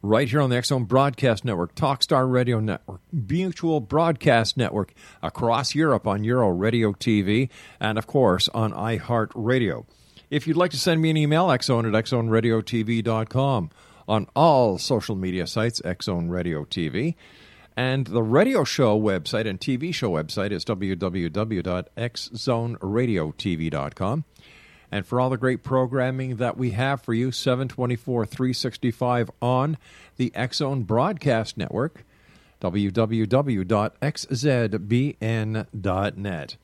right here on the Exxon Broadcast Network, Talkstar Radio Network, Mutual Broadcast Network, across Europe on Euro Radio TV, and, of course, on iHeart Radio. If you'd like to send me an email, Exxon at xzoneradiotv.com, on all social media sites, Exxon Radio TV. And the radio show website and TV show website is www.xzoneradiotv.com. And for all the great programming that we have for you, 724, 365 on the X-Zone Broadcast Network, www.xzbn.net.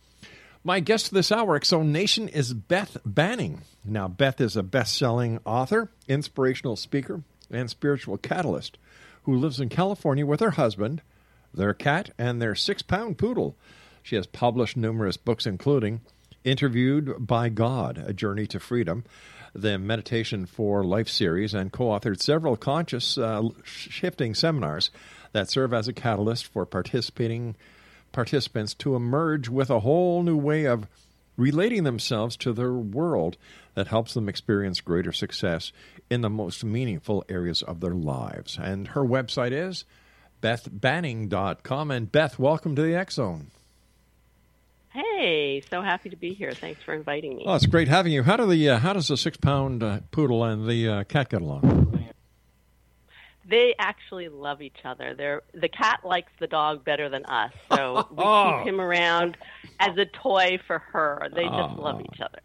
My guest this hour, X-Zone Nation, is Beth Banning. Now, Beth is a best-selling author, inspirational speaker, and spiritual catalyst who lives in California with her husband, their cat, and their 6-pound poodle. She has published numerous books, including Interviewed by God, A Journey to Freedom, the Meditation for Life series, and co-authored several conscious shifting seminars that serve as a catalyst for participants to emerge with a whole new way of relating themselves to their world that helps them experience greater success in the most meaningful areas of their lives. And her website is BethBanning.com. And Beth, welcome to the X-Zone. Hey, so happy to be here. Thanks for inviting me. Oh, it's great having you. How does the 6-pound poodle and the cat get along? They actually love each other. The cat likes the dog better than us, so we keep him around as a toy for her. They just love each other.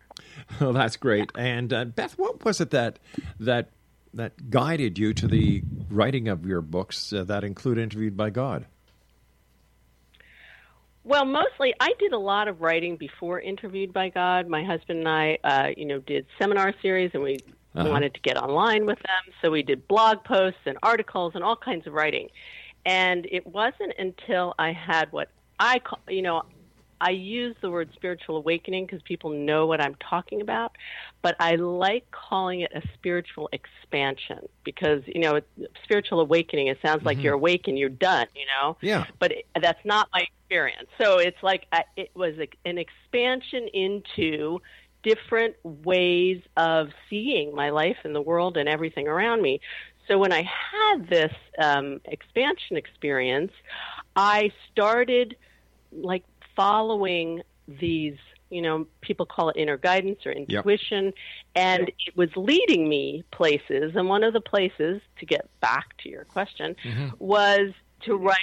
Well, that's great. Yeah. And Beth, what was it that guided you to the writing of your books that include Interviewed by God? Well, mostly I did a lot of writing before Interviewed by God. My husband and I, did seminar series, and we wanted to get online with them. So we did blog posts and articles and all kinds of writing. And it wasn't until I had what I call, I use the word spiritual awakening because people know what I'm talking about, but I like calling it a spiritual expansion because, spiritual awakening, it sounds like you're awake and you're done, Yeah. But that's not my experience. So it's like it was an expansion into different ways of seeing my life and the world and everything around me. So when I had this expansion experience, I started like following these, you know, people call it inner guidance or intuition, and it was leading me places. And one of the places, to get back to your question, was to write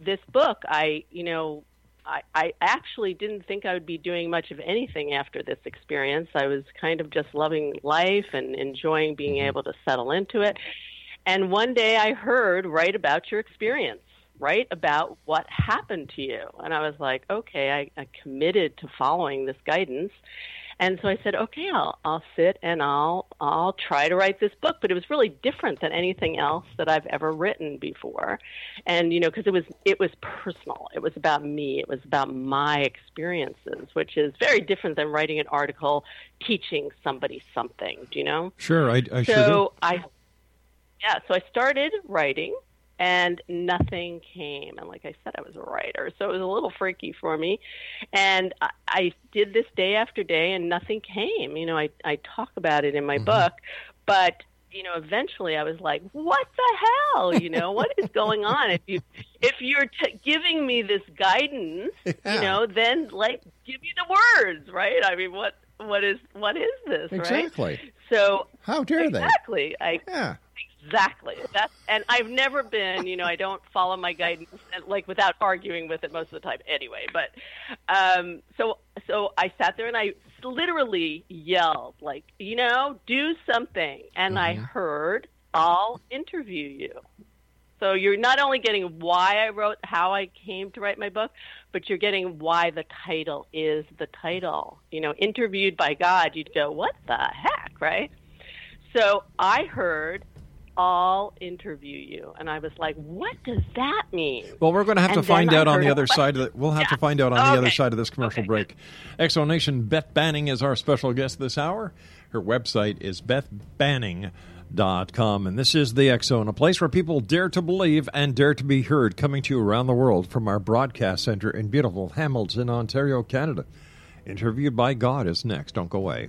this book. I actually didn't think I would be doing much of anything after this experience. I was kind of just loving life and enjoying being able to settle into it. And one day I heard, write about your experience, write about what happened to you. And I was like, okay, I committed to following this guidance. And so I said, okay, I'll sit and I'll try to write this book. But it was really different than anything else that I've ever written before. And, you know, because it was personal. It was about me. It was about my experiences, which is very different than writing an article teaching somebody something, do you know? Sure, So I started writing, and nothing came. And like I said, I was a writer, so it was a little freaky for me. And I did this day after day, and nothing came. You know, I talk about it in my book, but, you know, eventually I was like, what the hell? You know, what is going on? If you're giving me this guidance, you know, then, like, give me the words, right? I mean, what is this, right? Exactly. So how dare they? Exactly. And I've never been, you know, I don't follow my guidance, like, without arguing with it most of the time anyway. But so I sat there and I literally yelled, like, you know, do something. And I heard, I'll interview you. So you're not only getting why I wrote, how I came to write my book, but you're getting why the title is the title. You know, Interviewed by God, you'd go, what the heck, right? So I heard, I'll interview you. And I was like, what does that mean? Well, we're going to have to find out on the other side of it. We'll have to find out on the other side of this commercial break. Exxon Nation, Beth Banning is our special guest this hour. Her website is BethBanning.com. And this is the Exxon, a place where people dare to believe and dare to be heard, coming to you around the world from our broadcast center in beautiful Hamilton, Ontario, Canada. Interviewed by God is next. Don't go away.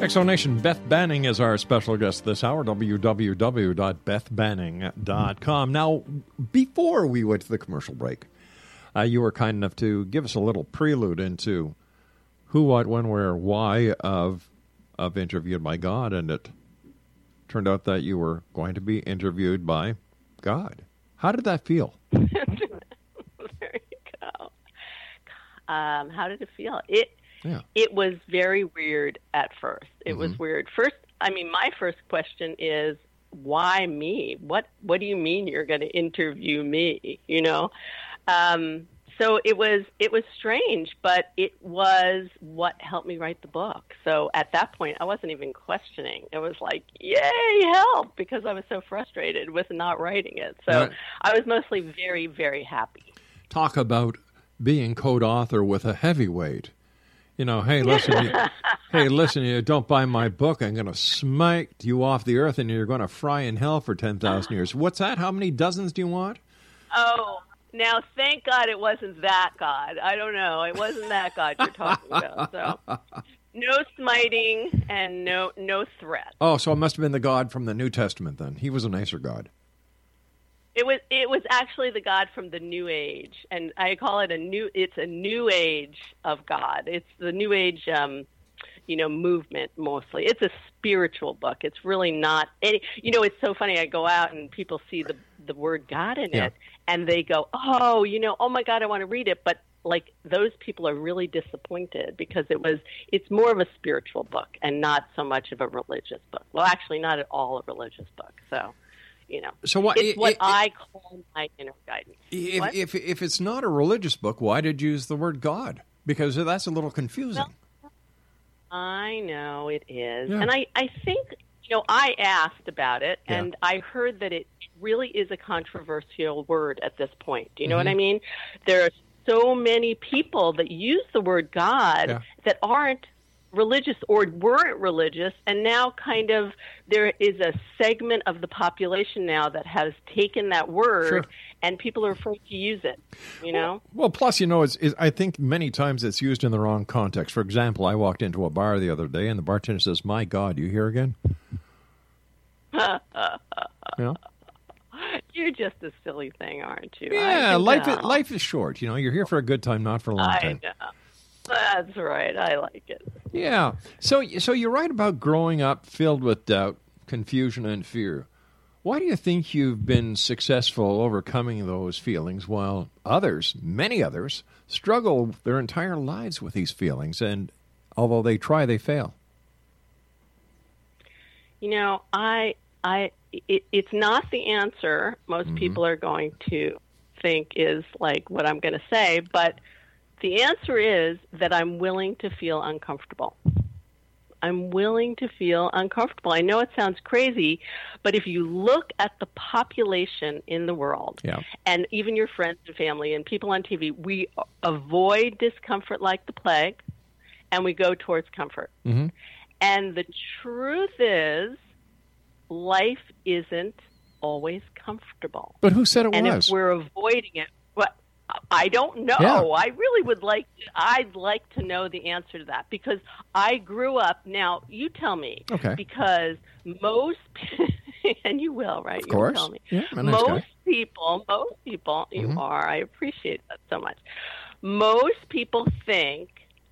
Exonation, Beth Banning is our special guest this hour, www.bethbanning.com. Now, before we went to the commercial break, you were kind enough to give us a little prelude into who, what, when, where, why of Interviewed by God, and it turned out that you were going to be interviewed by God. How did that feel? There you go. How did it feel? It was very weird at first. It was weird. First, I mean, my first question is, why me? What do you mean you're going to interview me? You know? So it was strange, but it was what helped me write the book. So at that point, I wasn't even questioning. It was like, yay, help, because I was so frustrated with not writing it. So right. I was mostly very, very happy. Talk about being co-author with a heavyweight. You know, hey, listen, you don't buy my book, I'm going to smite you off the earth, and you're going to fry in hell for 10,000 years. What's that? How many dozens do you want? Oh, now, thank God it wasn't that God. I don't know. It wasn't that God you're talking about. So, no smiting and no threat. Oh, so it must have been the God from the New Testament then. He was a nicer God. It was actually the God from the New Age, and I call it a new age of God. It's the New Age, movement mostly. It's a spiritual book. It's really not any. You know, it's so funny. I go out and people see the word God in it, and they go, "Oh, oh my God, I want to read it." But like those people are really disappointed because it's more of a spiritual book and not so much of a religious book. Well, actually, not at all a religious book. So. I call my inner guidance. If it's not a religious book, why did you use the word God? Because that's a little confusing. Well, I know it is. Yeah. And I think, I asked about it, and I heard that it really is a controversial word at this point. Do you know what I mean? There are so many people that use the word God that aren't religious or weren't religious, and now kind of there is a segment of the population now that has taken that word and people are afraid to use it, Well, plus, I think many times it's used in the wrong context. For example, I walked into a bar the other day and the bartender says, "My God, you here again?" You're just a silly thing, aren't you? Yeah, life is short. You're here for a good time, not for a long time. I know. That's right. I like it. Yeah. So you're right about growing up filled with doubt, confusion, and fear. Why do you think you've been successful overcoming those feelings while others, many others, struggle their entire lives with these feelings, and although they try, they fail? You know, it's not the answer most mm-hmm. people are going to think is like what I'm going to say, but the answer is that I'm willing to feel uncomfortable. I'm willing to feel uncomfortable. I know it sounds crazy, but if you look at the population in the world, yeah. and even your friends and family and people on TV, we avoid discomfort like the plague, and we go towards comfort. Mm-hmm. And the truth is, life isn't always comfortable. But who said it and was? And if we're avoiding it, I don't know. Yeah. I'd like to know the answer to that, because I grew up. Now, you tell me. Okay. Because most, and you will, right? Of course. You will tell me. Yeah, I'm a nice guy. Most people, mm-hmm. you are. I appreciate that so much. Most people think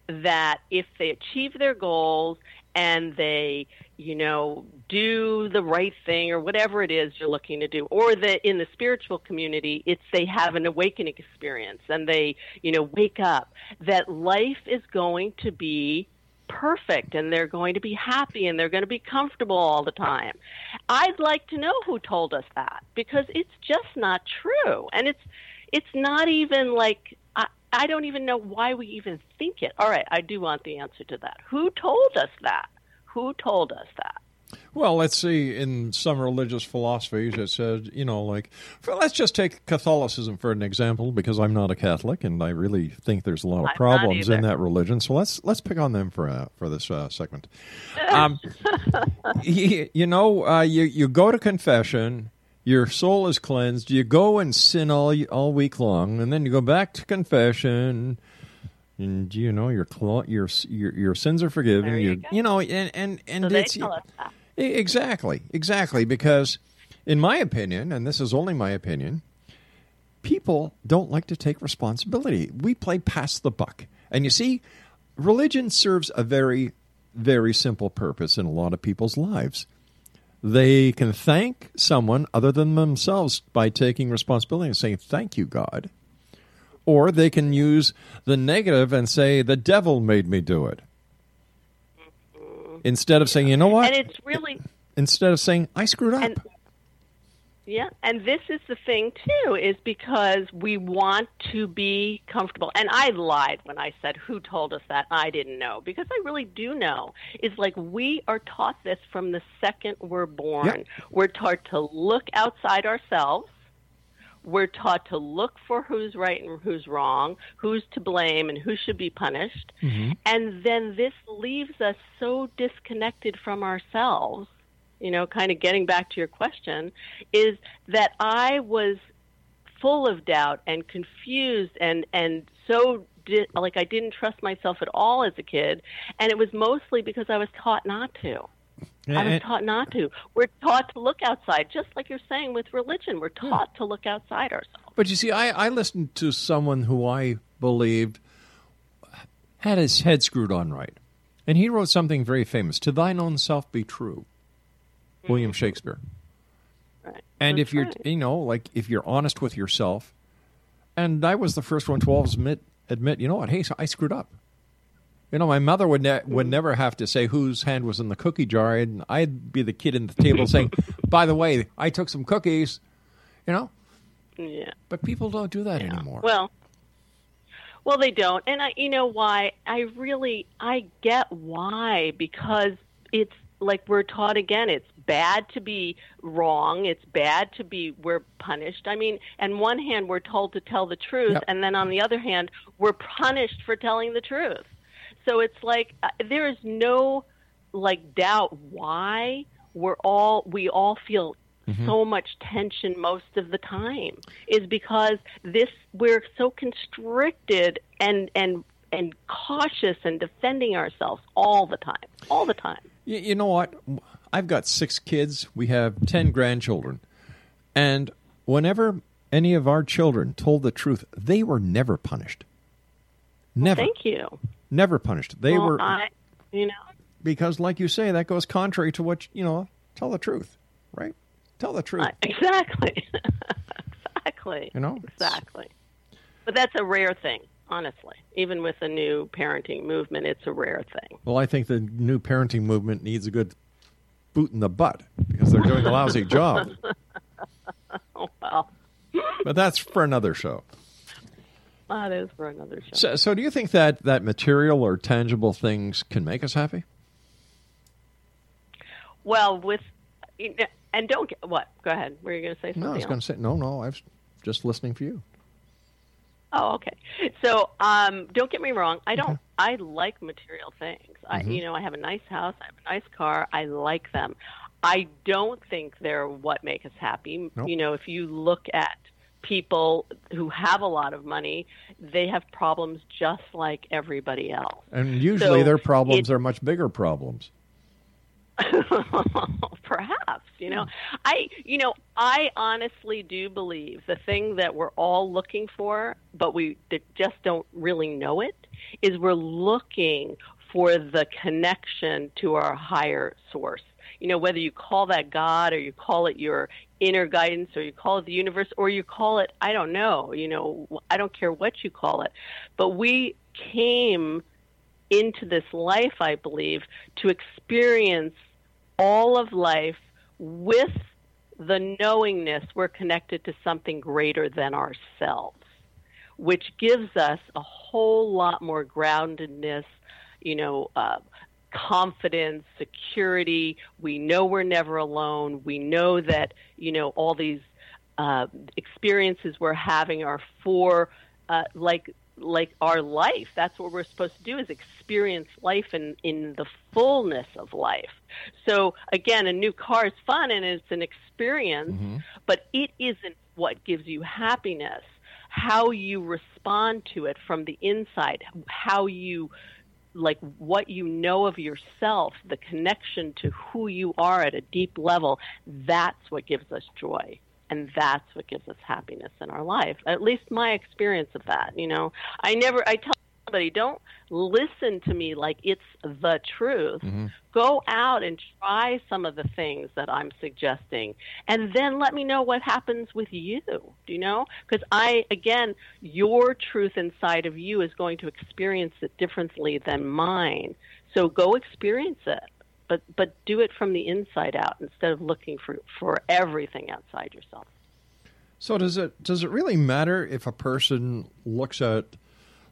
that if they achieve their goals and they, you know, do the right thing or whatever it is you're looking to do, or that in the spiritual community, it's they have an awakening experience and they, you know, wake up, that life is going to be perfect and they're going to be happy and they're going to be comfortable all the time. I'd like to know who told us that, because it's just not true. And it's not even like, I don't even know why we even think it. All right, I do want the answer to that. Who told us that? Who told us that? Well, let's see. In some religious philosophies, it says, you know, like, let's just take Catholicism for an example, because I'm not a Catholic, and I really think there's a lot of problems in that religion. So let's pick on them for this segment. You go to confession. Your soul is cleansed. You go and sin all week long, and then you go back to confession, and you know your sins are forgiven. And so it's they tell us that. Exactly. Because, in my opinion, and this is only my opinion, people don't like to take responsibility. We play past the buck, and you see, religion serves a very, very simple purpose in a lot of people's lives. They can thank someone other than themselves by taking responsibility and saying, thank you, God. Or they can use the negative and say, the devil made me do it. Mm-hmm. Instead of saying, you know what? And it's really... Instead of saying, I screwed up. Yeah, and this is the thing, too, is because we want to be comfortable. And I lied when I said, who told us that? I didn't know, because I really do know. It's like we are taught this from the second we're born. Yep. We're taught to look outside ourselves. We're taught to look for who's right and who's wrong, who's to blame and who should be punished. Mm-hmm. And then this leaves us so disconnected from ourselves. You know, kind of getting back to your question, is that I was full of doubt and confused and so, I didn't trust myself at all as a kid. And it was mostly because I was taught not to. I was taught not to. We're taught to look outside, just like you're saying with religion. We're taught to look outside ourselves. But you see, I listened to someone who I believed had his head screwed on right. And he wrote something very famous, "To thine own self be true." William Shakespeare. Right. And that's if you're, right. you know, like if you're honest with yourself, and I was the first one to always admit, you know what, hey, so I screwed up. You know, my mother would never have to say whose hand was in the cookie jar, and I'd be the kid at the table saying, by the way, I took some cookies, you know? Yeah. But people don't do that anymore. Well, they don't. And you know why? I get why, because it's, like we're taught again, it's bad to be wrong. It's bad to be, we're punished. I mean, on one hand, we're told to tell the truth. Yep. And then on the other hand, we're punished for telling the truth. So it's like, there is no like doubt why we all feel mm-hmm. so much tension most of the time, is because we're so constricted and cautious and defending ourselves all the time. You know what? I've got 6 kids. We have 10 grandchildren. And whenever any of our children told the truth, they were never punished. Never. Well, thank you. Never punished. They were you know? Because like you say, that goes contrary to what, you know, tell the truth, right? Tell the truth. Exactly. Exactly. You know? Exactly. But that's a rare thing, honestly. Even with the new parenting movement, it's a rare thing. Well, I think the new parenting movement needs a good boot in the butt because they're doing a lousy job. Oh, well. But that's for another show. That is for another show. So do you think that material or tangible things can make us happy? Well, and don't get what? Go ahead. Were you going to say something? No, I was going to say no. I was just listening for you. Oh, okay. So, don't get me wrong. I don't. Okay. I like material things. Mm-hmm. I have a nice house. I have a nice car. I like them. I don't think they're what make us happy. Nope. If you look at people who have a lot of money, they have problems just like everybody else. And usually their problems are much bigger problems. Perhaps, I honestly do believe the thing that we're all looking for, but we just don't really know it, is we're looking for the connection to our higher source. Whether you call that God or you call it your inner guidance or you call it the universe or you call it, I don't know, I don't care what you call it. But we came into this life, I believe, to experience all of life with the knowingness we're connected to something greater than ourselves, which gives us a whole lot more groundedness, confidence, security. We know we're never alone. We know that, all these experiences we're having are for like our life. That's what we're supposed to do, is experience life in the fullness of life. So again, a new car is fun and it's an experience, mm-hmm. but it isn't what gives you happiness. How you respond to it from the inside, how you like what you know of yourself, the connection to who you are at a deep level, that's what gives us joy. And that's what gives us happiness in our life. At least my experience of that, I tell somebody, don't listen to me like it's the truth. Mm-hmm. Go out and try some of the things that I'm suggesting. And then let me know what happens with you, Because your truth inside of you is going to experience it differently than mine. So go experience it. But do it from the inside out instead of looking for everything outside yourself. So does it really matter if a person looks at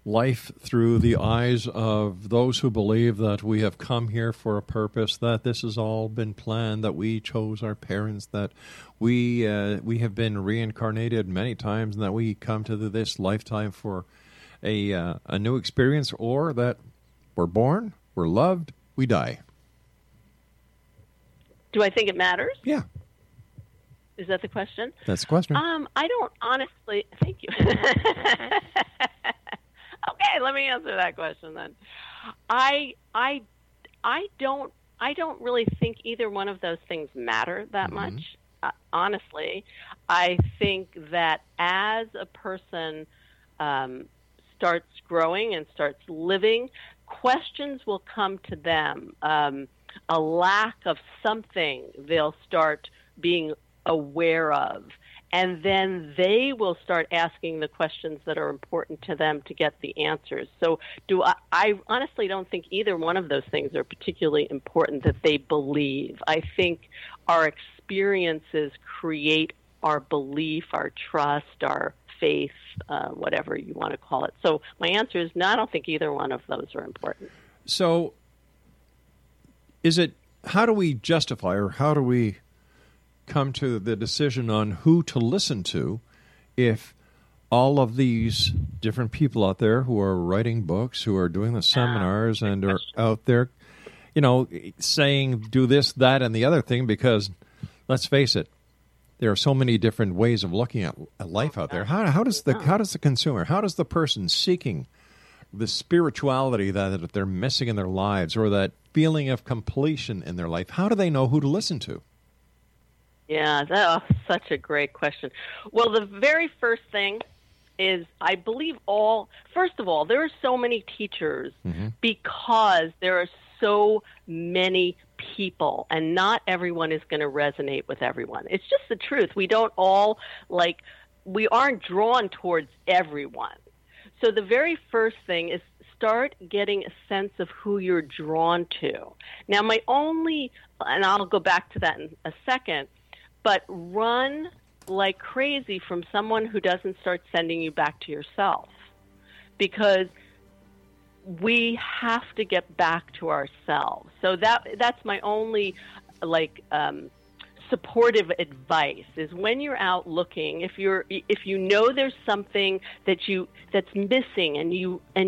life through the eyes of those who believe that we have come here for a purpose, that this has all been planned, that we chose our parents, that we have been reincarnated many times, and that we come to this lifetime for a new experience, or that we're born, we're loved, we die? Do I think it matters? Yeah. Is that the question? That's the question. I don't honestly. Thank you. Okay, let me answer that question then. I don't really think either one of those things matter that mm-hmm. much. Honestly, I think that as a person starts growing and starts living, questions will come to them. A lack of something they'll start being aware of. And then they will start asking the questions that are important to them to get the answers. So I honestly don't think either one of those things are particularly important that they believe. I think our experiences create our belief, our trust, our faith, whatever you want to call it. So my answer is no, I don't think either one of those are important. So how do we justify, or how do we come to the decision on who to listen to if all of these different people out there who are writing books, who are doing the seminars, and are out there, saying do this, that, and the other thing, because let's face it, there are so many different ways of looking at life out there. How does the consumer, how does the person seeking the spirituality that they're missing in their lives, or that feeling of completion in their life, how do they know who to listen to? Yeah, that's such a great question. Well, the very first thing is, I believe first of all, there are so many teachers mm-hmm. because there are so many people, and not everyone is going to resonate with everyone. It's just the truth. We don't all, like, we aren't drawn towards everyone. So the very first thing is start getting a sense of who you're drawn to. Now, my only, and I'll go back to that in a second, but run like crazy from someone who doesn't start sending you back to yourself, because we have to get back to ourselves. So that's my only, like, supportive advice is when you're out looking, if you know there's something that's missing and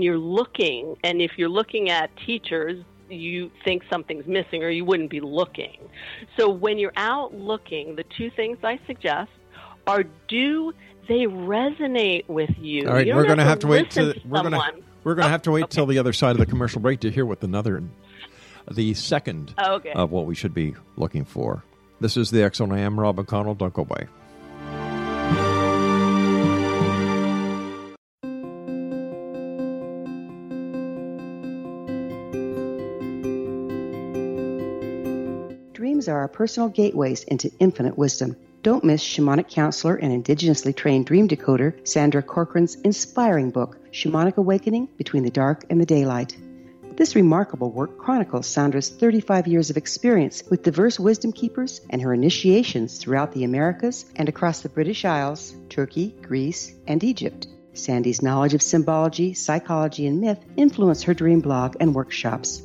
you're looking, and if you're looking at teachers, you think something's missing or you wouldn't be looking. So when you're out looking, the two things I suggest are, do they resonate with you? All right, you we're going to have to wait till the other side of the commercial break to hear what the second of what we should be looking for. This is the Exxon. I am Rob McConnell. Don't go away. Dreams are our personal gateways into infinite wisdom. Don't miss shamanic counselor and indigenously trained dream decoder Sandra Corcoran's inspiring book, Shamanic Awakening: Between the Dark and the Daylight. This remarkable work chronicles Sandra's 35 years of experience with diverse wisdom keepers and her initiations throughout the Americas and across the British Isles, Turkey, Greece, and Egypt. Sandy's knowledge of symbology, psychology, and myth influenced her dream blog and workshops.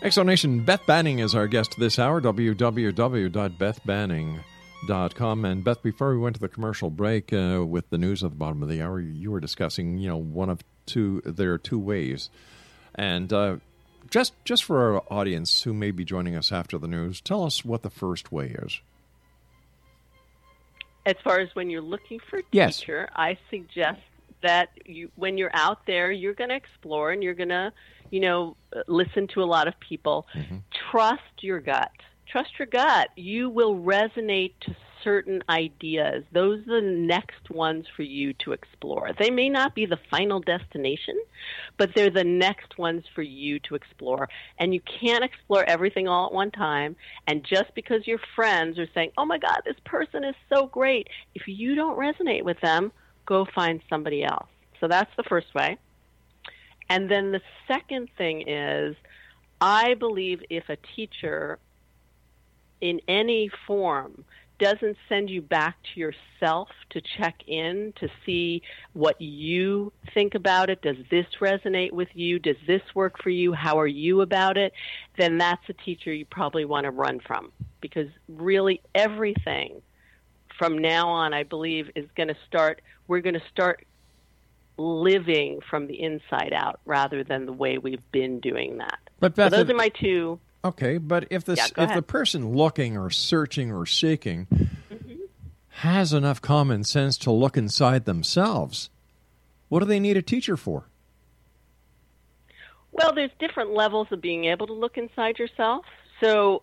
Exonation, Beth Banning is our guest this hour, www.bethbanning.com. And Beth, before we went to the commercial break with the news at the bottom of the hour, you were discussing, there are two ways. And just for our audience who may be joining us after the news, tell us what the first way is. As far as when you're looking for a teacher, I suggest that when you're out there, you're going to explore and you're going to, listen to a lot of people. Mm-hmm. Trust your gut. You will resonate to certain ideas. Those are the next ones for you to explore. They may not be the final destination, but they're the next ones for you to explore. And you can't explore everything all at one time. And just because your friends are saying, oh my God, this person is so great, if you don't resonate with them, go find somebody else. So that's the first way. And then the second thing is, I believe if a teacher in any form doesn't send you back to yourself to check in to see what you think about it, does this resonate with you, does this work for you, how are you about it, then that's a teacher you probably want to run from. Because really everything from now on, I believe, we're going to start living from the inside out rather than the way we've been doing that. But Beth, so those are my two. Okay, but if the person looking or searching or seeking mm-hmm. has enough common sense to look inside themselves, what do they need a teacher for? Well, there's different levels of being able to look inside yourself. So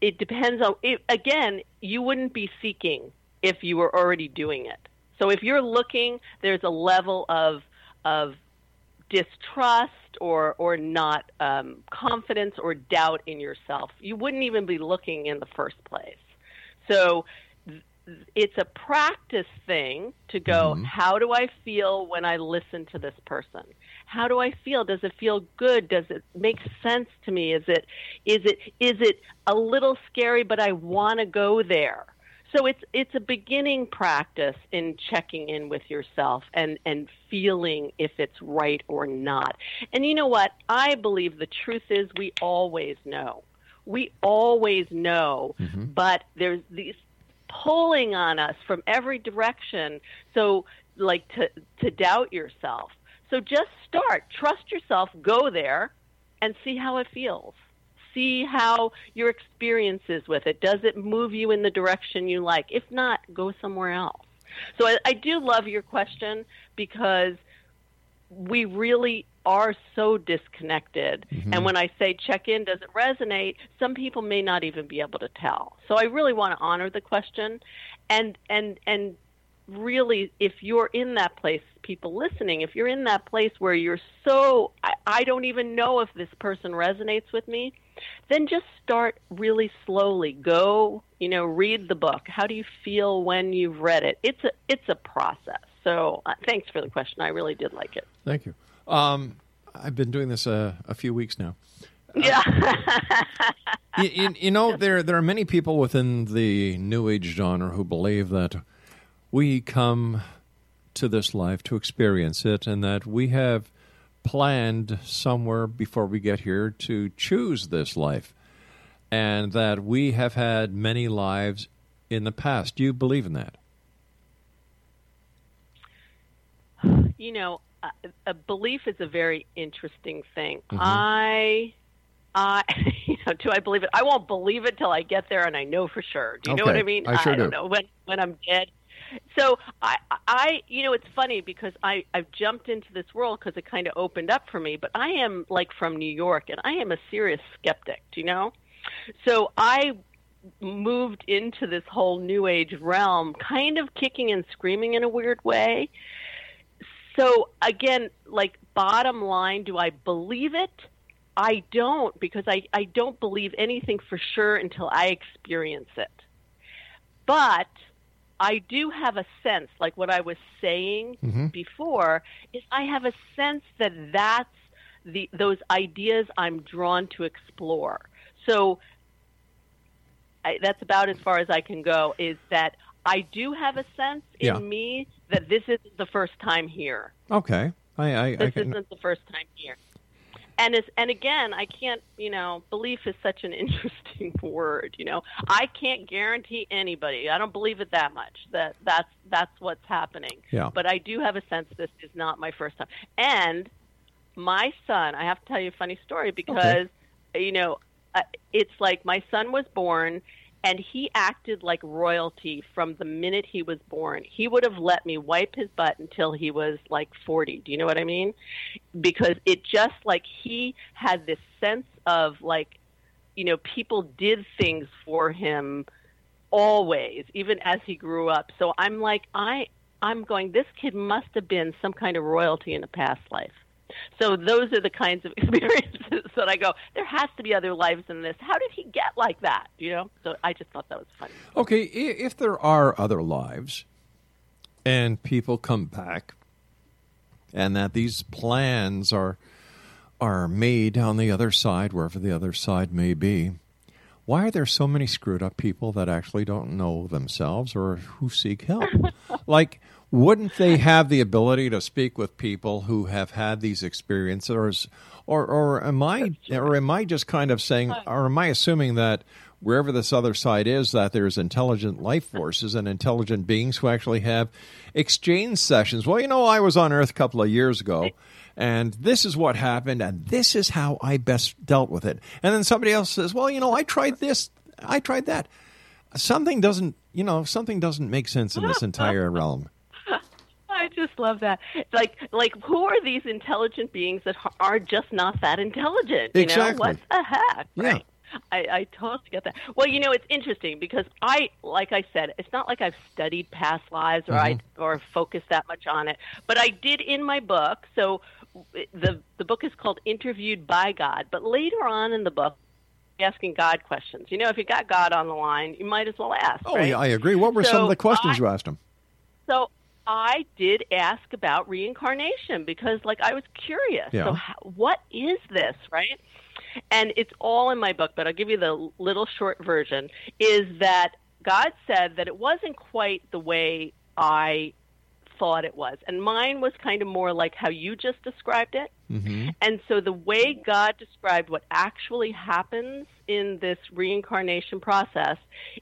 it depends on, again, you wouldn't be seeking if you were already doing it. So if you're looking, there's a level of distrust or not confidence or doubt in yourself. You wouldn't even be looking in the first place. So it's a practice thing to go, mm-hmm. How do I feel when I listen to this person? How do I feel? Does it feel good? Does it make sense to me? Is it a little scary, but I want to go there? So it's a beginning practice in checking in with yourself and feeling if it's right or not. And you know what? I believe the truth is we always know. Mm-hmm. But there's these pulling on us from every direction, so like to doubt yourself. So just start. Trust yourself. Go there and see how it feels. See how your experience is with it. Does it move you in the direction you like? If not, go somewhere else. So I do love your question because we really are so disconnected. Mm-hmm. And when I say check in, does it resonate? Some people may not even be able to tell. So I really want to honor the question. And really, if you're in that place, people listening, if you're in that place where you're so, I don't even know if this person resonates with me, then just start really slowly. Go, read the book. How do you feel when you've read it? It's a process. So thanks for the question. I really did like it. Thank you. I've been doing this a few weeks now. Yeah. There are many people within the New Age genre who believe that we come to this life to experience it and that we have planned somewhere before we get here to choose this life and that we have had many lives in the past. Do you believe in that? A belief is a very interesting thing. Mm-hmm. Do I believe it? I won't believe it till I get there and I know for sure. Do you know what I mean? I don't know when I'm dead. So I it's funny because I've jumped into this world because it kind of opened up for me, but I am like from New York and I am a serious skeptic, So I moved into this whole New Age realm kind of kicking and screaming in a weird way. So again, like bottom line, do I believe it? I don't, because I don't believe anything for sure until I experience it. But I do have a sense, like what I was saying before, is I have a sense that that's those ideas I'm drawn to explore. So that's about as far as I can go, is that I do have a sense in me that this isn't the first time here. Okay. Isn't the first time here. And again, I can't, belief is such an interesting word, I can't guarantee anybody. I don't believe it that much, that's what's happening. Yeah. But I do have a sense this is not my first time. And my son, I have to tell you a funny story because, it's like my son was born and he acted like royalty from the minute he was born. He would have let me wipe his butt until he was like 40. Do you know what I mean? Because it just like he had this sense of like, people did things for him always, even as he grew up. So I'm like, I'm going, this kid must have been some kind of royalty in a past life. So those are the kinds of experiences that I go, there has to be other lives in this. How did he get like that? So I just thought that was funny. Okay, if there are other lives and people come back and that these plans are made on the other side, wherever the other side may be, why are there so many screwed up people that actually don't know themselves or who seek help? Like, wouldn't they have the ability to speak with people who have had these experiences, or am I just kind of saying, or am I assuming that wherever this other side is, that there's intelligent life forces and intelligent beings who actually have exchange sessions? Well, I was on Earth a couple of years ago, and this is what happened, and this is how I best dealt with it. And then somebody else says, well, I tried this, I tried that. Something doesn't make sense in this entire realm. I just love that. Like, who are these intelligent beings that are just not that intelligent? Exactly. What the heck? Yeah. Right? I totally get that. Well, it's interesting because like I said, it's not like I've studied past lives or focused that much on it, but I did in my book. So the book is called Interviewed by God, but later on in the book, asking God questions. If you got God on the line, you might as well ask. Oh, right? Yeah, I agree. What were some of the questions you asked him? So I did ask about reincarnation because, I was curious. Yeah. So what is this, right? And it's all in my book, but I'll give you the little short version, is that God said that it wasn't quite the way I thought it was. And mine was kind of more like how you just described it. Mm-hmm. And so the way God described what actually happens in this reincarnation process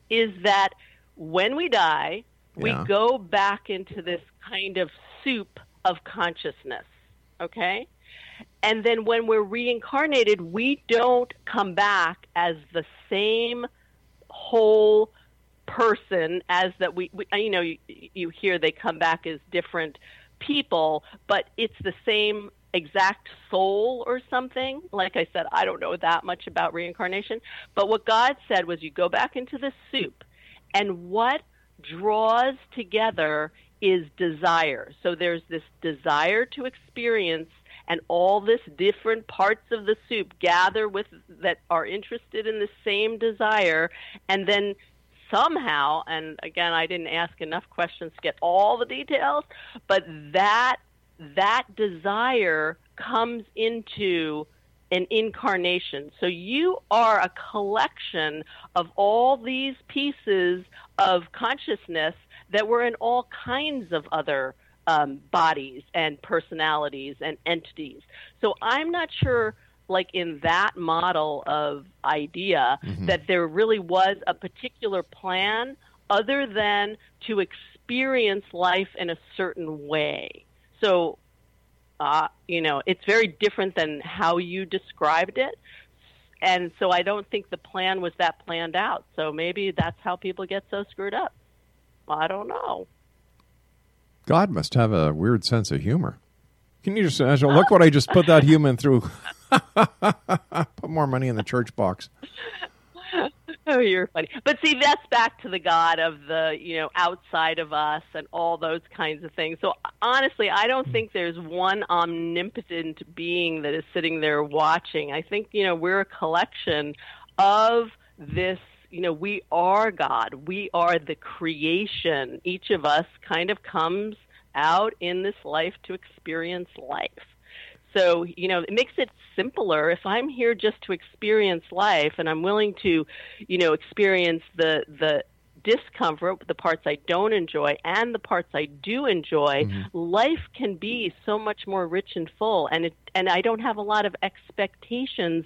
is that when we die, we go back into this kind of soup of consciousness, okay? And then when we're reincarnated, we don't come back as the same whole person as that we you hear they come back as different people, but it's the same exact soul or something. Like I said, I don't know that much about reincarnation, but what God said was you go back into the soup, and what draws together is desire. So there's this desire to experience, and all this different parts of the soup gather with that are interested in the same desire, and then somehow, and again, I didn't ask enough questions to get all the details, but that desire comes into an incarnation. So you are a collection of all these pieces of consciousness that were in all kinds of other bodies and personalities and entities. So I'm not sure, like in that model of idea, that there really was a particular plan other than to experience life in a certain way. So, it's very different than how you described it. And so I don't think the plan was that planned out. So maybe that's how people get so screwed up. I don't know. God must have a weird sense of humor. Can you just imagine? Look what I just put that human through. Put more money in the church box. Oh, you're funny. But see, that's back to the God of the, you know, outside of us and all those kinds of things. So honestly, I don't think there's one omnipotent being that is sitting there watching. I think, you know, we're a collection of this. You know, we are God. We are the creation. Each of us kind of comes out in this life to experience life. So, you know, it makes it simpler. If I'm here just to experience life and I'm willing to, you know, experience the discomfort, the parts I don't enjoy and the parts I do enjoy, mm-hmm. life can be so much more rich and full. And I don't have a lot of expectations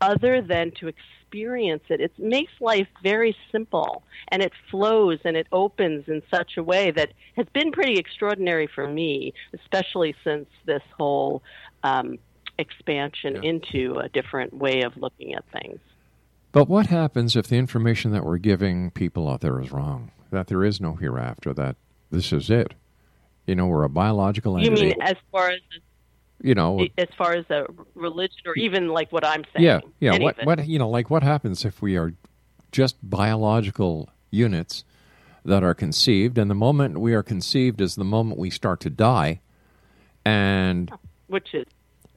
other than to experience it. It makes life very simple, and it flows and it opens in such a way that has been pretty extraordinary for me, especially since this whole expansion into a different way of looking at things. But what happens if the information that we're giving people out there is wrong, that there is no hereafter, that this is it? You know, we're a biological entity. You mean as far as... You know, as far as a religion or even like what I'm saying. Yeah. What you know, like what happens if we are just biological units that are conceived, and the moment we are conceived is the moment we start to die, and which is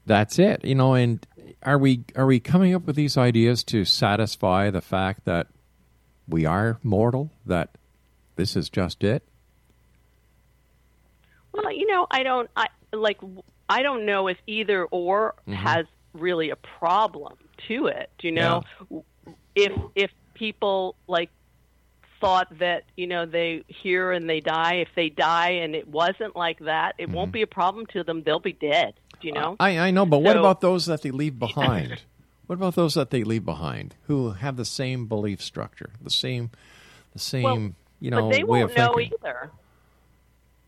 that's it. You know, and are we coming up with these ideas to satisfy the fact that we are mortal, that this is just it? Well, you know, I don't know if either or mm-hmm. has really a problem to it. You know, if people like thought that, you know, they hear and they die, if they die and it wasn't like that, it mm-hmm. won't be a problem to them. They'll be dead. You know, I know. But what about those that they leave behind? What about those that they leave behind who have the same belief structure, the same, well, you know, but they way won't of know thinking. Either.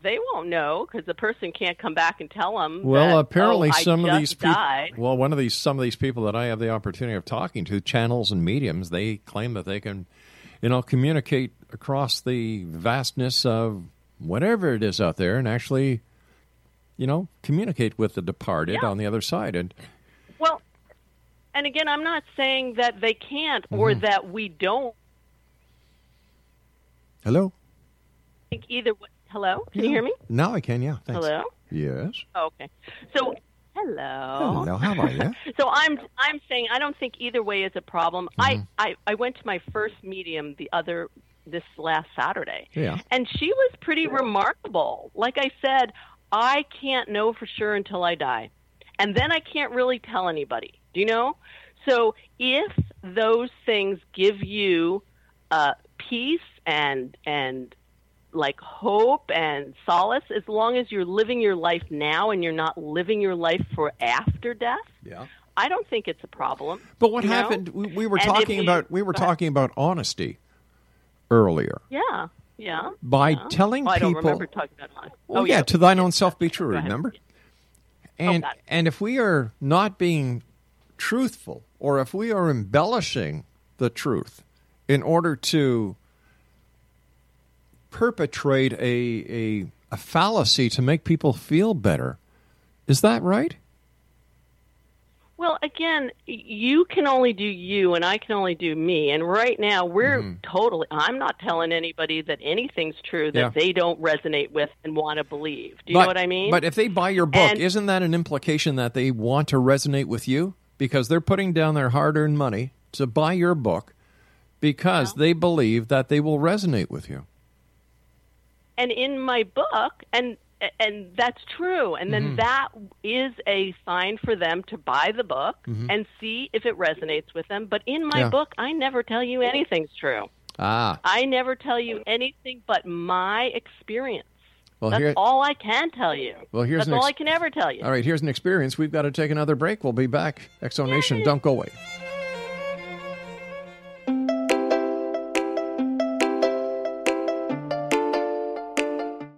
They won't know because the person can't come back and tell them. Well, that, apparently, some of these people that I have the opportunity of talking to, channels and mediums, they claim that they can, you know, communicate across the vastness of whatever it is out there, and actually, you know, communicate with the departed on the other side. And well, and again, I'm not saying that they can't mm-hmm. or that we don't. Hello. I think either way. Hello? Can you hear me? Now I can, yeah. Thanks. Hello? Yes. Oh, okay. So, hello. Hello, how are you? So I'm saying I don't think either way is a problem. Mm-hmm. I went to my first medium this last Saturday. Yeah. And she was pretty remarkable. Like I said, I can't know for sure until I die. And then I can't really tell anybody. Do you know? So if those things give you peace and like hope and solace, as long as you're living your life now and you're not living your life for after death, I don't think it's a problem. But what happened? We were talking about honesty earlier. Yeah. By telling people, I don't remember talking about honesty. Oh yeah, to thine own self be true. Remember, and if we are not being truthful, or if we are embellishing the truth in order to perpetrate a fallacy to make people feel better. Is that right? Well, again, you can only do you and I can only do me. And right now we're I'm not telling anybody that anything's true that they don't resonate with and want to believe. Do you know what I mean? But if they buy your book, isn't that an implication that they want to resonate with you? Because they're putting down their hard-earned money to buy your book because they believe that they will resonate with you. And in my book, and that's true. And then that is a sign for them to buy the book and see if it resonates with them. But in my book, I never tell you anything's true. I never tell you anything but my experience. Well, that's all I can tell you. Well, that's all I can ever tell you. All right, here's an experience. We've got to take another break. We'll be back. Exo Nation, don't go away.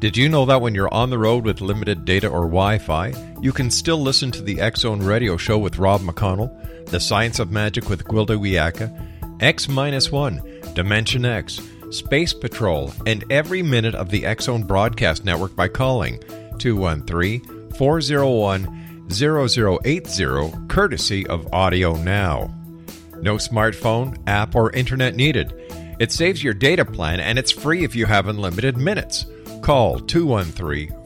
Did you know that when you're on the road with limited data or Wi-Fi, you can still listen to the X-Zone Radio Show with Rob McConnell, The Science of Magic with Gwilda Wiaka, X-1, Dimension X, Space Patrol, and every minute of the Exxon Broadcast Network by calling 213-401-0080, courtesy of Audio Now. No smartphone, app, or internet needed. It saves your data plan, and it's free if you have unlimited minutes. Call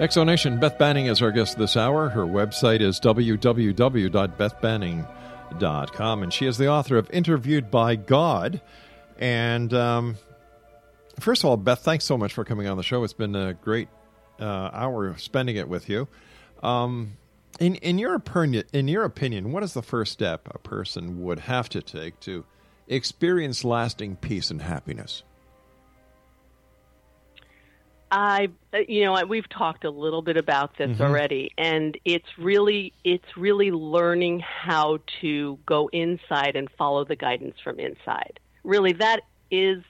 Exonation, Beth Banning is our guest this hour. Her website is www.bethbanning.com, and she is the author of Interviewed by God. And first of all, Beth, thanks so much for coming on the show. It's been a great hour spending it with you. In your opinion, what is the first step a person would have to take to experience lasting peace and happiness? We've talked a little bit about this already, and it's really learning how to go inside and follow the guidance from inside. Really, that is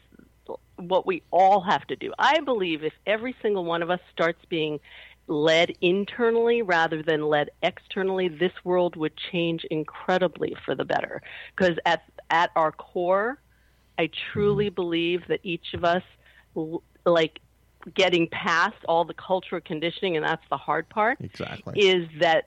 what we all have to do. I believe if every single one of us starts being led internally rather than led externally, this world would change incredibly for the better. Because at our core, I truly believe that each of us, like getting past all the cultural conditioning, and that's the hard part, exactly, is that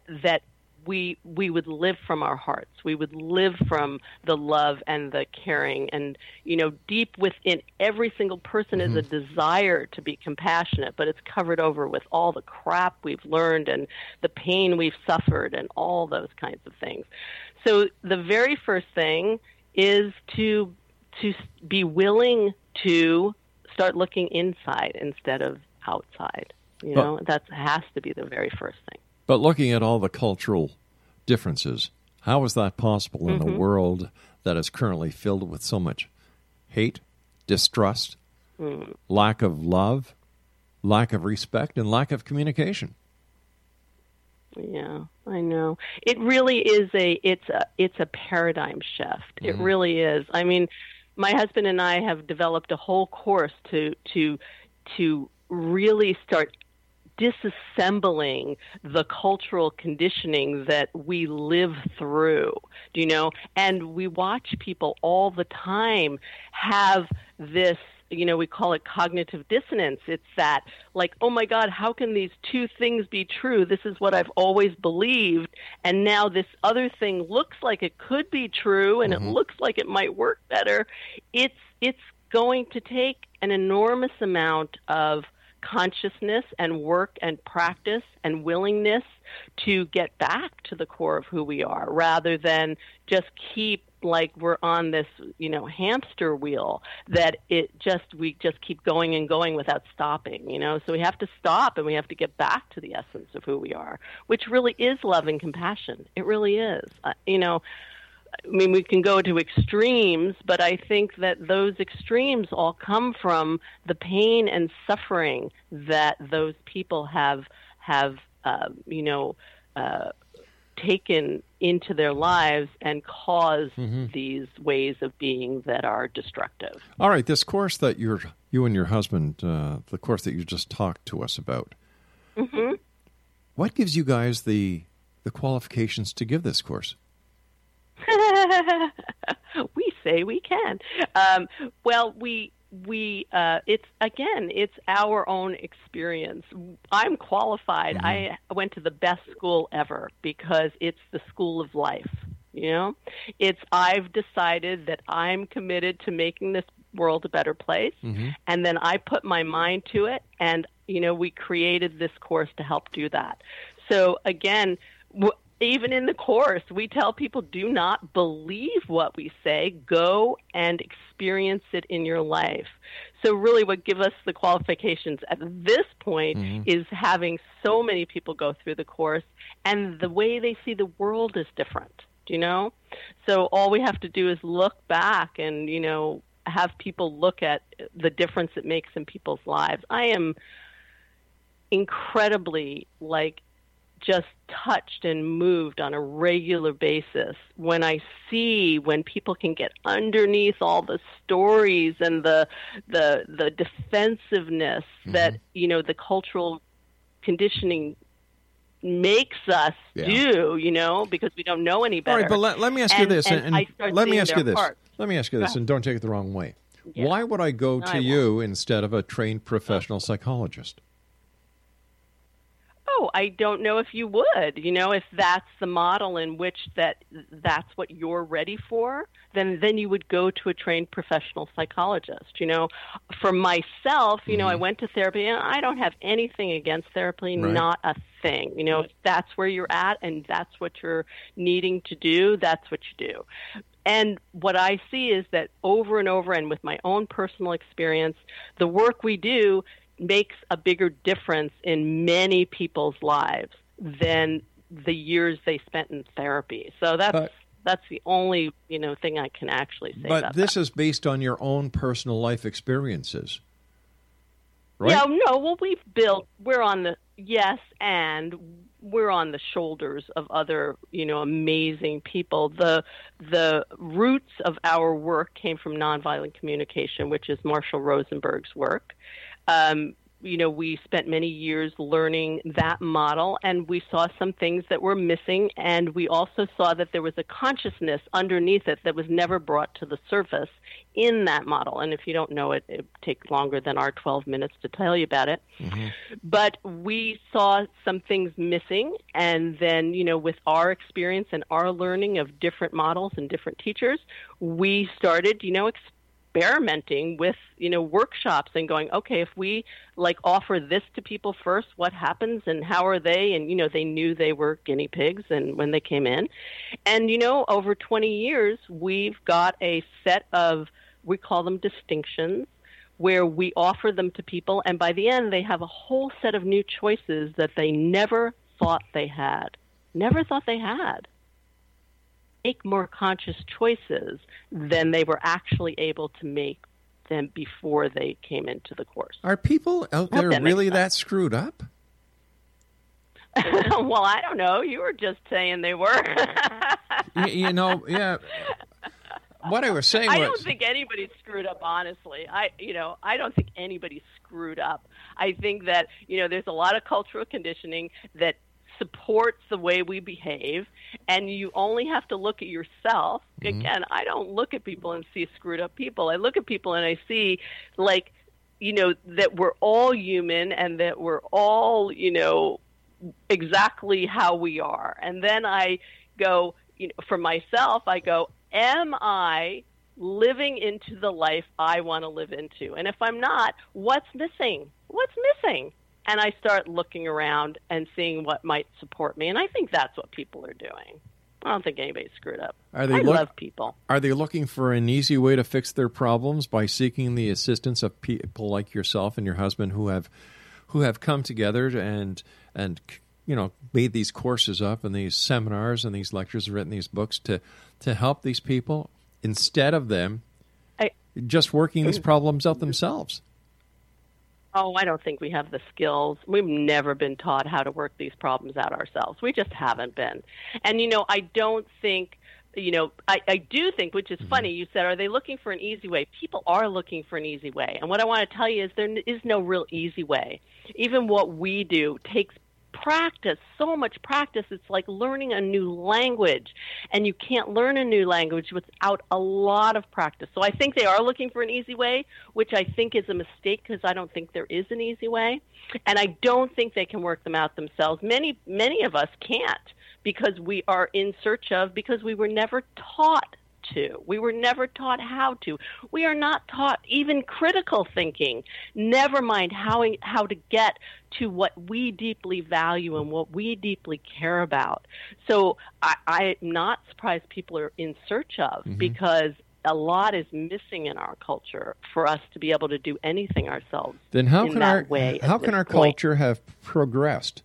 we would live from our hearts. We would live from the love and the caring. And, you know, deep within every single person is a desire to be compassionate, but it's covered over with all the crap we've learned and the pain we've suffered and all those kinds of things. So the very first thing is to be willing to start looking inside instead of outside. You know, that has to be the very first thing. But looking at all the cultural differences, how is that possible in a world that is currently filled with so much hate, distrust, lack of love, lack of respect, and lack of communication? Yeah, I know. It really is it's a paradigm shift. Mm-hmm. It really is. I mean, my husband and I have developed a whole course to really start disassembling the cultural conditioning that we live through, you know, and we watch people all the time have this, you know, we call it cognitive dissonance. It's that, like, oh my God, how can these two things be true? This is what I've always believed, and now this other thing looks like it could be true, and it looks like it might work better. It's going to take an enormous amount of consciousness and work and practice and willingness to get back to the core of who we are, rather than just keep, like, we're on this, you know, hamster wheel that we just keep going and going without stopping, you know. So we have to stop and we have to get back to the essence of who we are, which really is love and compassion. It really is. You know, I mean, we can go to extremes, but I think that those extremes all come from the pain and suffering that those people have taken into their lives and caused these ways of being that are destructive. All right, this course that you and your husband, the course that you just talked to us about, what gives you guys the qualifications to give this course? We say we can. It's our own experience. I'm qualified. I went to the best school ever because it's the school of life. You know, I've decided that I'm committed to making this world a better place. And then I put my mind to it. And, you know, we created this course to help do that. So again, even in the course, we tell people, do not believe what we say. Go and experience it in your life. So really what gives us the qualifications at this point is having so many people go through the course, and the way they see the world is different, you know? So all we have to do is look back and, you know, have people look at the difference it makes in people's lives. I am incredibly, like, just touched and moved on a regular basis when I see when people can get underneath all the stories and the defensiveness that, you know, the cultural conditioning makes us do, you know, because we don't know any better. All right, but let me ask you this. Let me ask you this, and don't take it the wrong way. Yeah. Why would I go to you instead of a trained professional psychologist? I don't know if you would, you know, if that's the model in which that's what you're ready for, then you would go to a trained professional psychologist. You know, for myself, you know, I went to therapy, and I don't have anything against therapy, not a thing. You know, if that's where you're at and that's what you're needing to do, that's what you do. And what I see is that over and over, and with my own personal experience, the work we do makes a bigger difference in many people's lives than the years they spent in therapy. So that's the only, you know, thing I can actually say about that. But this is based on your own personal life experiences, right? Yeah, no, well, we're on the shoulders of other, you know, amazing people. The roots of our work came from nonviolent communication, which is Marshall Rosenberg's work. you know, we spent many years learning that model, and we saw some things that were missing, and we also saw that there was a consciousness underneath it that was never brought to the surface in that model. And if you don't know it, it takes longer than our 12 minutes to tell you about it. Mm-hmm. But we saw some things missing, and then, you know, with our experience and our learning of different models and different teachers, we started, you know, experimenting with, you know, workshops and going, okay, if we like offer this to people first, what happens and how are they? And, you know, they knew they were guinea pigs and when they came in. And, you know, over 20 years, we've got a set of, we call them distinctions, where we offer them to people. And by the end, they have a whole set of new choices that they never thought they had. Never thought they had. Make more conscious choices than they were actually able to make than before they came into the course. Are people out there really that screwed up? Well, I don't know. You were just saying they were. You know, yeah. What I was saying was... I don't think anybody screwed up, honestly. I don't think anybody screwed up. I think that, you know, there's a lot of cultural conditioning that supports the way we behave, and you only have to look at yourself. Mm-hmm. Again, I don't look at people and see screwed up people. I look at people and I see, like, you know, that we're all human and that we're all, you know, exactly how we are. And then I go, you know, for myself, I go, am I living into the life I want to live into? And if I'm not, what's missing? What's missing? And I start looking around and seeing what might support me. And I think that's what people are doing. I don't think anybody's screwed up. I love people. Are they looking for an easy way to fix their problems by seeking the assistance of people like yourself and your husband who have come together and you know, made these courses up and these seminars and these lectures, written these books to help these people instead of them just working these problems out themselves? Oh, I don't think we have the skills. We've never been taught how to work these problems out ourselves. We just haven't been. And, you know, I don't think, you know, I do think, which is funny, you said, are they looking for an easy way? People are looking for an easy way. And what I want to tell you is there is no real easy way. Even what we do takes practice, so much practice. It's like learning a new language, and you can't learn a new language without a lot of practice. So I think they are looking for an easy way, which I think is a mistake because I don't think there is an easy way, and I don't think they can work them out themselves. Many of us can't because we are in search of, because we were never taught to. We were never taught how to. We are not taught even critical thinking, never mind how to get to what we deeply value and what we deeply care about. So I'm not surprised people are in search of, mm-hmm. because a lot is missing in our culture for us to be able to do anything ourselves. Then how can our culture have progressed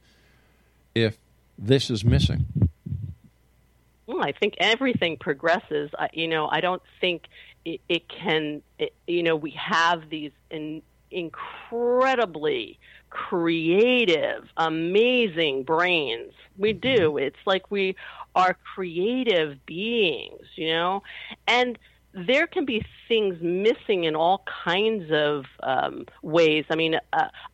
if this is missing? Well, I think everything progresses. I don't think it can. We have these incredibly creative, amazing brains. We do. It's like we are creative beings, you know, and there can be things missing in all kinds of ways. I mean,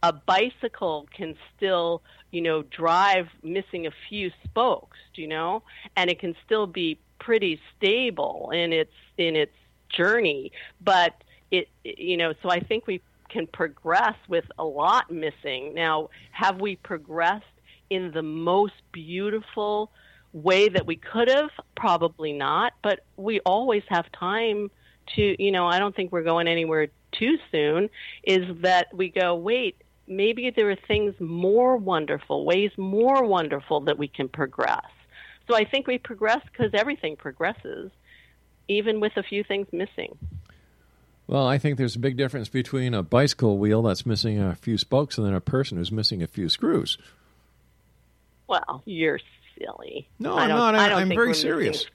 a bicycle can still, you know, drive missing a few spokes, you know, and it can still be pretty stable in its journey. But it, you know, so I think we can progress with a lot missing. Now, have we progressed in the most beautiful way that we could have? Probably not, but we always have time to, you know, I don't think we're going anywhere too soon, is that we go, wait, maybe there are things more wonderful, ways more wonderful that we can progress. So I think we progress because everything progresses, even with a few things missing. Well, I think there's a big difference between a bicycle wheel that's missing a few spokes and then a person who's missing a few screws. Well, you're silly. No, I'm not. I'm very serious.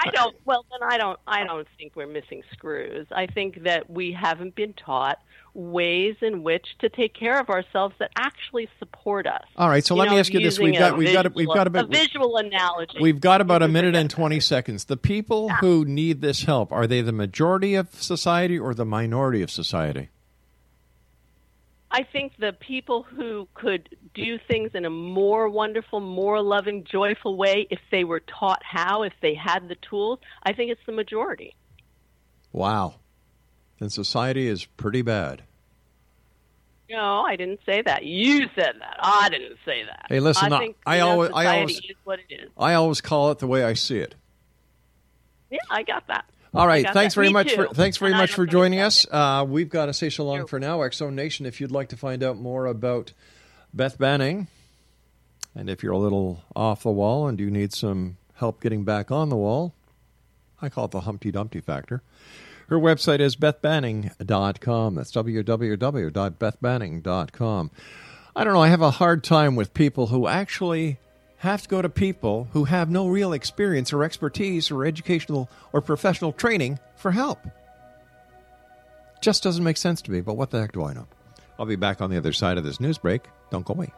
I don't think we're missing screws. I think that we haven't been taught ways in which to take care of ourselves that actually support us. All right, so let me ask you this: We've got about a minute and 20 seconds. The people who need this help, are they the majority of society or the minority of society? I think the people who could do things in a more wonderful, more loving, joyful way, if they were taught how, if they had the tools, I think it's the majority. Wow. And society is pretty bad. No, I didn't say that. You said that. I didn't say that. Hey, listen, I always call it the way I see it. Yeah, I got that. All right, thanks very much for joining us. We've got to say so long for now. X-Zone Nation, if you'd like to find out more about Beth Banning, and if you're a little off the wall and do need some help getting back on the wall, I call it the Humpty Dumpty factor. Her website is BethBanning.com. That's www.BethBanning.com. I don't know, I have a hard time with people who actually have to go to people who have no real experience or expertise or educational or professional training for help. Just doesn't make sense to me, but what the heck do I know? I'll be back on the other side of this news break. Don't go away.